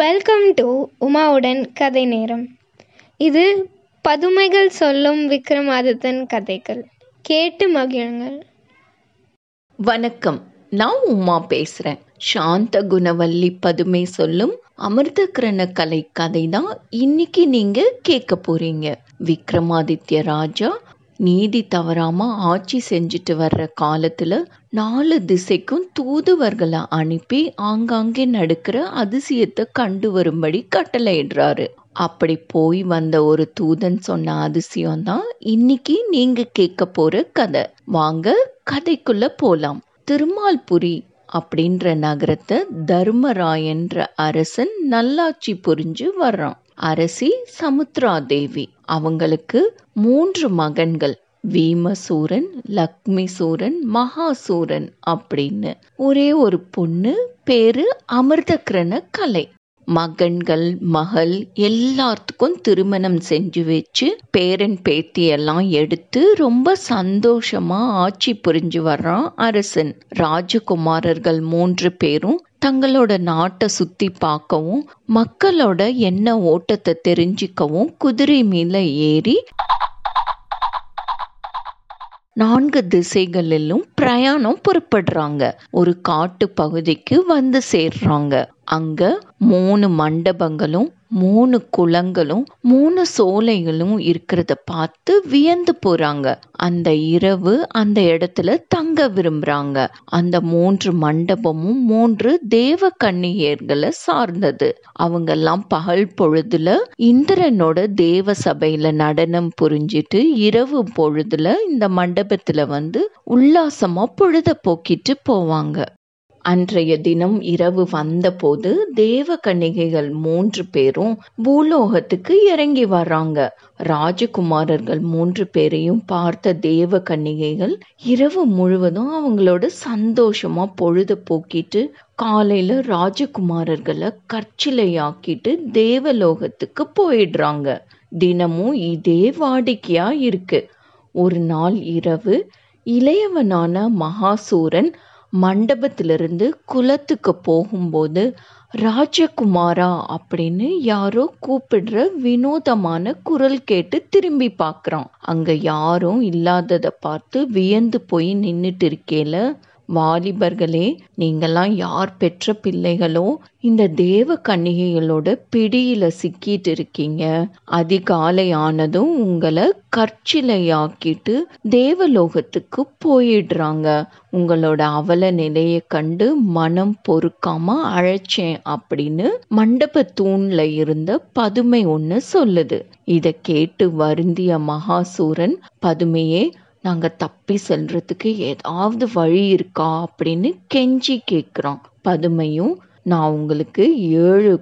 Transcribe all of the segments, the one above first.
Welcome to உமாவுடன் கதை நேரம். இது பதுமைகள் சொல்லும் விக்ரமாதித்தன் கதைகள். கேட்டு மகிழுங்கள். வணக்கம், நான் உமா பேசுறேன். சாந்த குணவல்லி பதுமை சொல்லும் அமிர்திரண கலை கதை தான் இன்னைக்கு நீங்க கேட்க போறீங்க. விக்ரமாதித்ய ராஜா நீதி தவறாம ஆட்சி செஞ்சுட்டு வர்ற காலத்துல 4 திசைக்கும் தூதுவர்களை அனுப்பி ஆங்காங்கே நடக்கிற அதிசயத்தை கண்டு வரும்படி கட்டளையிடுறாரு. அப்படி போய் வந்த ஒரு தூதன் சொன்ன அதிசயம் தான் இன்னைக்கு நீங்க கேட்க போற கதை. வாங்க கதைக்குள்ள போலாம். திருமால்புரி அப்படின்ற நகரத்தை தர்மராயன்ற அரசன் நல்லாட்சி புரிஞ்சு வர்றான். அரசி சமுத்ரா தேவி, அவங்களுக்கு 3 மகன்கள், வீமசூரன், லட்சுமிசூரன், மகாசூரன் அப்படின்னு. ஒரே ஒரு பொண்ணு, பேரு அமிர்திரண கலை. மகன்கள் மகள் எல்லாத்துக்கும் திருமணம் செஞ்சு வச்சு பேரன் பேத்தியெல்லாம் எடுத்து ரொம்ப சந்தோஷமா ஆட்சி புரிஞ்சு வர்றான் அரசன். ராஜகுமாரர்கள் 3 பேரும் தங்களோட நாட்டை சுத்தி பார்க்கவும் மக்களோட எண்ண ஓட்டத்தை தெரிஞ்சுக்கவும் குதிரை மேல ஏறி 4 திசைகளிலும் பிரயாணம் புறப்படுறாங்க. ஒரு காட்டு பகுதிக்கு வந்து சேர்றாங்க. அங்க 3 மண்டபங்களும் 3 குளங்களும் 3 சோலைகளும் இருக்கிறத பார்த்து வியந்து போறாங்க. அந்த இரவு அந்த இடத்துல தங்க விரும்புறாங்க. அந்த 3 மண்டபமும் 3 தேவ கன்னிகையர்களை சார்ந்தது. அவங்க எல்லாம் பகல் பொழுதுல இந்திரனோட தேவ சபையில நடனம் புரிஞ்சிட்டு இரவு பொழுதுல இந்த மண்டபத்துல வந்து உல்லாசமா பொழுத போக்கிட்டு போவாங்க. அன்றைய தினம் இரவு வந்த போது தேவ கன்னிகைகள் 3 பேரும் பூலோகத்துக்கு இறங்கி வர்றாங்க. ராஜகுமாரர்கள் 3 பேரையும் பார்த்த தேவ கன்னிகைகள் இரவு முழுவதும் அவங்களோட சந்தோஷமா பொழுத போக்கிட்டு காலையில ராஜகுமாரர்களை கற்சிலையாக்கிட்டு தேவலோகத்துக்கு போயிடுறாங்க. தினமும் இதே வாடிக்கையா இருக்கு. ஒரு நாள் இரவு இளையவனான மகாசூரன் மண்டபத்திலிருந்து குலத்துக்கு போகும்போது ராஜகுமாரா அப்படின்னு யாரோ கூப்பிடுற வினோதமான குரல் கேட்டு திரும்பி பார்க்குறான். அங்க யாரும் இல்லாததை பார்த்து வியந்து போய் நின்றுட்டு இருக்கேல, வாலிபர்களே, நீங்கெல்லாம் யார் பெற்ற பிள்ளைகளோ இந்த தேவ கன்னிகைகளோட பிடியில சிக்கிட்டு இருக்கீங்க. அதிகாலை ஆனதும் உங்களை கற்சிலையாக்கிட்டு தேவலோகத்துக்கு போயிடுறாங்க. உங்களோட அவல நிலையை கண்டு மனம் பொறுக்காம அழைச்சேன் அப்படின்னு மண்டப தூண்ல இருந்த பதுமை ஒன்னு சொல்லுது. இத கேட்டு வருந்திய மகாசூரன், பதுமையே, நாங்க தப்பி செல்றதுக்கு ஏதாவது வழி இருக்கா அப்படின்னு கெஞ்சி கேட்குறோம். பதுமையும், நான் உங்களுக்கு 7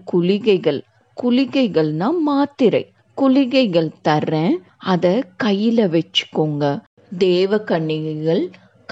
குளிகைகள்னா மாத்திரை குளிகைகள் தர்றேன், அதை கையில வச்சுக்கோங்க. தேவ கன்னிகைகள்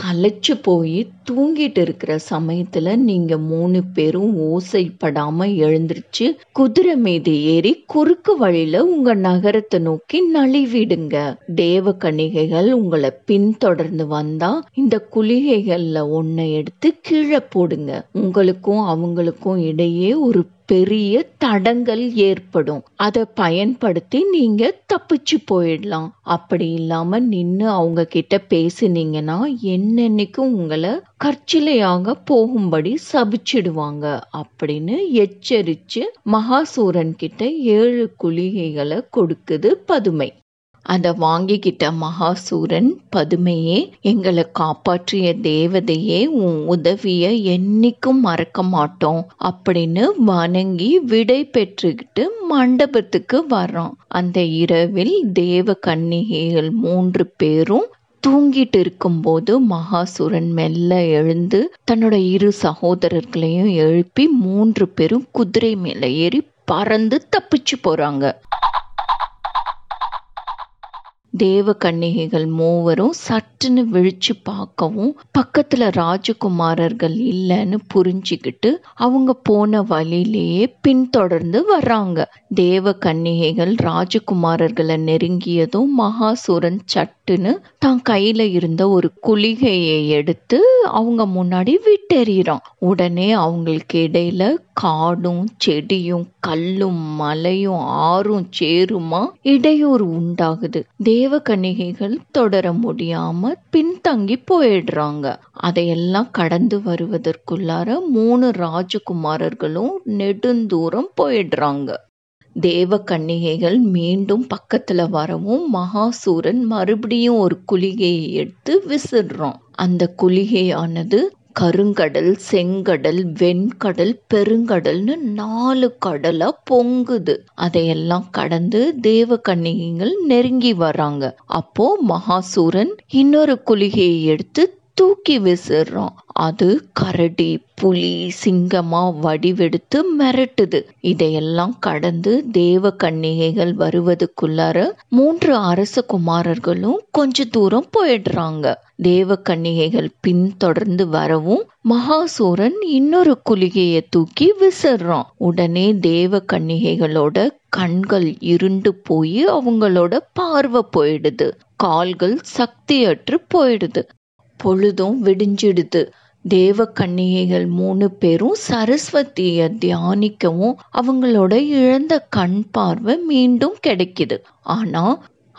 கலைச்சு போய் தூங்கிட்டு இருக்கிற சமயத்துல நீங்க 3 பேரும் ஓசைப்படாம எழுந்திருச்சு குதிரை மீது ஏறி குறுக்கு வழியில உங்க நகரத்தை நோக்கி நழுவிடுங்க. தேவ கன்னிகைகள் உங்களை பின்தொடர்ந்து வந்தா இந்த குளிகைகள்ல ஒன்ன எடுத்து கீழே போடுங்க. உங்களுக்கும் அவங்களுக்கும் இடையே ஒரு பெரிய தடங்கள் ஏற்படும். அதை பயன்படுத்தி நீங்க தப்பிச்சு போயிடலாம். அப்படி இல்லாம நின்று அவங்க கிட்ட பேசினீங்கன்னா என்னன்னைக்கும் உங்களை கற்சிலையாக போகும்படி சபிச்சிடுவாங்க அப்படின்னு எச்சரிச்சு மகாசூரன் கிட்ட 7 குளிகைகளை கொடுக்குது பதுமை. அதை வாங்கிக்கிட்ட மகாசூரன், பதுமையே, எங்களை காப்பாற்றிய தேவதையே, உன் உதவியை என்னைக்கும் மறக்க மாட்டோம் அப்படின்னு வணங்கி விடை பெற்றுக்கிட்டு மண்டபத்துக்கு வர்றோம். அந்த இரவில் தேவ கன்னிகைகள் 3 பேரும் தூங்கிட்டு இருக்கும்போது மகாசூரன் மெல்ல எழுந்து தன்னோட 2 சகோதரர்களையும் எழுப்பி 3 பேரும் குதிரை மேல ஏறி பறந்து தப்பிச்சு போறாங்க. தேவ கன்னிகைகள் மூவரும் சட்டுன்னு விழிச்சு பார்க்கவும் பக்கத்துல ராஜகுமாரர்கள் இல்லைன்னு புரிஞ்சுக்கிட்டு அவங்க போன வழியிலேயே பின்தொடர்ந்து வர்றாங்க. தேவ கன்னிகைகள் ராஜகுமாரர்களை நெருங்கியதும் மகாசூரன் சட்டுன்னு தான் கையில இருந்த ஒரு குளிகையை எடுத்து அவங்க முன்னாடி விட்டெறிகிறான். உடனே அவங்களுக்கு இடையில காடும் செடியும் கல்லும் மலையும் ஆறும் சேருமா இடையூறு உண்டாகுது. தேவ கன்னிகைகள் தொடர முடியாம பின்தங்கி போயிடுறாங்க. அதையெல்லாம் கடந்து வருவதற்குள்ளார 3 ராஜகுமாரர்களும் நெடுந்தூரம் போயிடுறாங்க. தேவ கன்னிகைகள் மீண்டும் பக்கத்துல வரவும் மகாசூரன் மறுபடியும் ஒரு குளிகையை எடுத்து விசிடுறான். அந்த குளிகையானது கருங்கடல், செங்கடல், வெண்கடல், பெருங்கடல்னு 4 கடலா பொங்குது. அதையெல்லாம் கடந்து தேவ கன்னிகைகள் நெருங்கி வராங்க. அப்போ மகாசூரன் இன்னொரு குளிகையை எடுத்து தூக்கி விசிறான். அது கரடி, புலி, சிங்கமா வடிவெடுத்து மிரட்டுது. இதையெல்லாம் கடந்து தேவ கன்னிகைகள் வருவதுக்குள்ளார 3 அரசகுமாரர்களும் கொஞ்ச தூரம் போயிடுறாங்க. தேவ கன்னிகைகள் பின்தொடர்ந்து வரவும் மகாசூரன் இன்னொரு குளிகையை தூக்கி விசிறான். உடனே தேவ கன்னிகைகளோட கண்கள் இருண்டு போய் அவங்களோட பார்வை போயிடுது. கால்கள் சக்தியற்று போயிடுது. பொழுதும் விடிஞ்சிடுது. தேவ கன்னிகைகள் 3 பேரும் சரஸ்வதியை தியானிக்கவும் அவங்களோட இழந்த கண் பார்வை மீண்டும் கிடைக்குது. ஆனா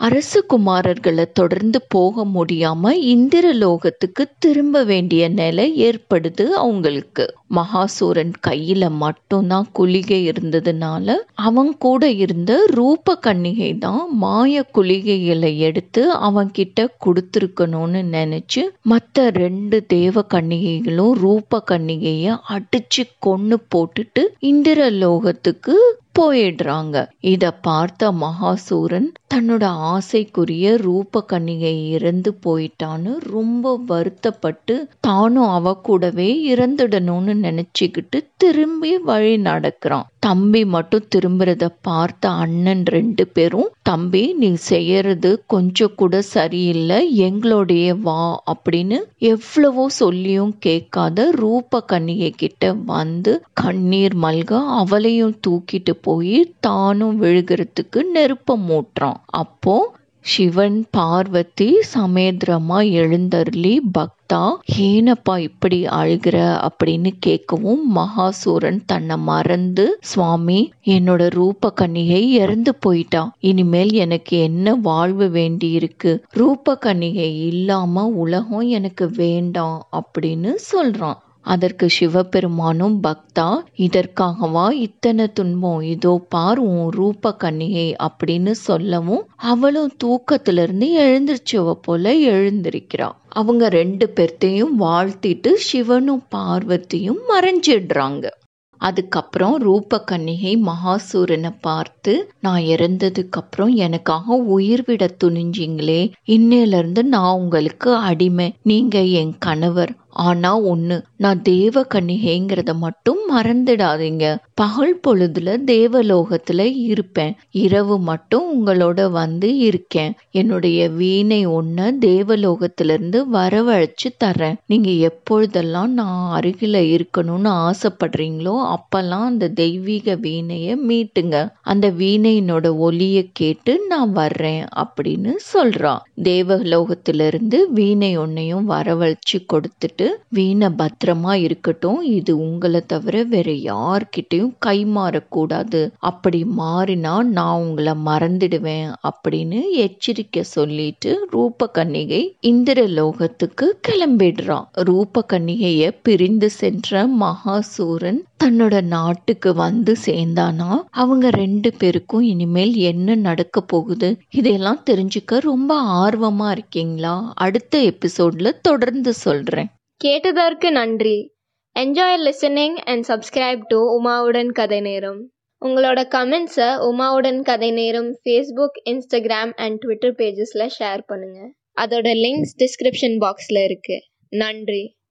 அரசகுமாரர்களை தொடர்ந்து போக முடியாம இந்திரலோகத்துக்கு திரும்ப வேண்டிய நிலை ஏற்படுது அவங்களுக்கு. மகாசூரன் கையில மட்டும்தான் குளிகை இருந்ததுனால அவன் கூட இருந்த ரூப கன்னிகை தான் மாய குளிகைகளை எடுத்து அவன்கிட்ட கொடுத்துருக்கணும்னு நினைச்சு மற்ற 2 தேவ கன்னிகைகளும் ரூப கன்னிகைய அடிச்சு கொன்னு போட்டுட்டு இந்திரலோகத்துக்கு போயிடுறாங்க. இத பார்த்த மகாசூரன் தன்னோட ஆசைக்குரிய ரூப கன்னிகை இறந்து போயிட்டான்னு ரொம்ப வருத்தப்பட்டு தானும் அவ கூடவே இறந்துடணும்னு நினைச்சுக்கிட்டு திரும்பி வழி நடக்கிறான். தம்பி மட்டும் திரும்புறத பார்த்த அண்ணன் 2 பேரும், தம்பி நீ செய்யறது கொஞ்சம் கூட சரியில்லை, எங்களோடைய வா அப்படின்னு எவ்வளவோ சொல்லியும் கேட்காத ரூப கன்னிகை கிட்ட வந்து கண்ணீர் மல்க அவளையும் தூக்கிட்டு போய் தானும் விழுகிறதுக்கு நெருப்ப மூட்டுறான். அப்போ சிவன் பார்வதி சமேந்திரமா எழுந்தருளி, பக்தா ஏனப்பா இப்படி அழுகிற அப்படின்னு கேட்கவும் மகாசூரன் தன்னை மறந்து, சுவாமி என்னோட ரூப கன்னிகை இறந்து போயிட்டா, இனிமேல் எனக்கு என்ன வாழ்வு வேண்டி இருக்கு, ரூப கன்னிகை இல்லாம உலகம் எனக்கு வேண்டாம் அப்படின்னு சொல்றான். அதற்கு சிவபெருமானும், பக்தா இதற்காகவா இத்தனை துன்பம், இதோ பார் உன் ரூப கன்னிகை அப்படின்னு சொல்லவும் அவளும் தூக்கத்திலிருந்து எழுந்திருச்சவ போல எழுந்திருக்கிறா. அவங்க 2 பேர்த்தையும் வாழ்த்திட்டு சிவனும் பார்வதியும் மறைஞ்சிடுறாங்க. அதுக்கப்புறம் ரூப கன்னிகை மகாசூரனை பார்த்து, நான் இறந்ததுக்கு அப்புறம் எனக்காக உயிர் விட துணிஞ்சிங்களே, இன்னையில இருந்து நான் உங்களுக்கு அடிமை, நீங்க என் கணவர், ஆனா ஒண்ணு நான் தேவ கன்னிகைங்கிறத மட்டும் மறந்துடாதீங்க, பகல் பொழுதுல தேவலோகத்துல இருப்பேன், இரவு மட்டும் உங்களோட வந்து இருக்கேன், என்னுடைய வீணை ஒண்ண தேவலோகத்திலிருந்து வரவழைச்சு தர்றேன், நீங்க எப்பொழுதெல்லாம் நான் அருகில இருக்கணும்னு ஆசைப்படுறீங்களோ அப்பெல்லாம் அந்த தெய்வீக வீணைய மீட்டுங்க, அந்த வீணையினோட ஒலிய கேட்டு நான் வர்றேன் அப்படின்னு சொல்றான். தேவலோகத்திலிருந்து வீணை ஒன்னையும் வரவழைச்சு கொடுத்துட்டு, வீணை பத்திரமா இருக்கட்டும், இது உங்களை தவிர வேற யார்கிட்டயும் கைமாறக்கூடாது, அப்படி மாறினா நான் உங்களை மறந்துடுவேன் அப்படின்னு எச்சரிக்கை சொல்லிட்டு ரூப கன்னிகை இந்திரலோகத்துக்கு கிளம்பிடுறான். ரூப கன்னிகைய பிரிந்து சென்ற மகாசூரன் தன்னோட நாட்டுக்கு வந்து சேர்ந்தானா அவங்க 2 பேருக்கும் இனிமேல் என்ன நடக்க போகுது இதெல்லாம் தெரிஞ்சுக்க ரொம்ப ஆர்வமா இருக்கீங்களா? அடுத்த எபிசோட்ல தொடர்ந்து சொல்றேன். கேட்டதற்கு நன்றி. Enjoy listening and subscribe to உமாவுடன் கதை நேரம். உங்களோட கமெண்ட்ஸை உமாவுடன் கதை நேரம் ஃபேஸ்புக், இன்ஸ்டாகிராம் அண்ட் ட்விட்டர் பேஜஸில் ஷேர் பண்ணுங்கள். அதோட லிங்க்ஸ் டிஸ்கிரிப்ஷன் பாக்ஸில் இருக்குது. நன்றி.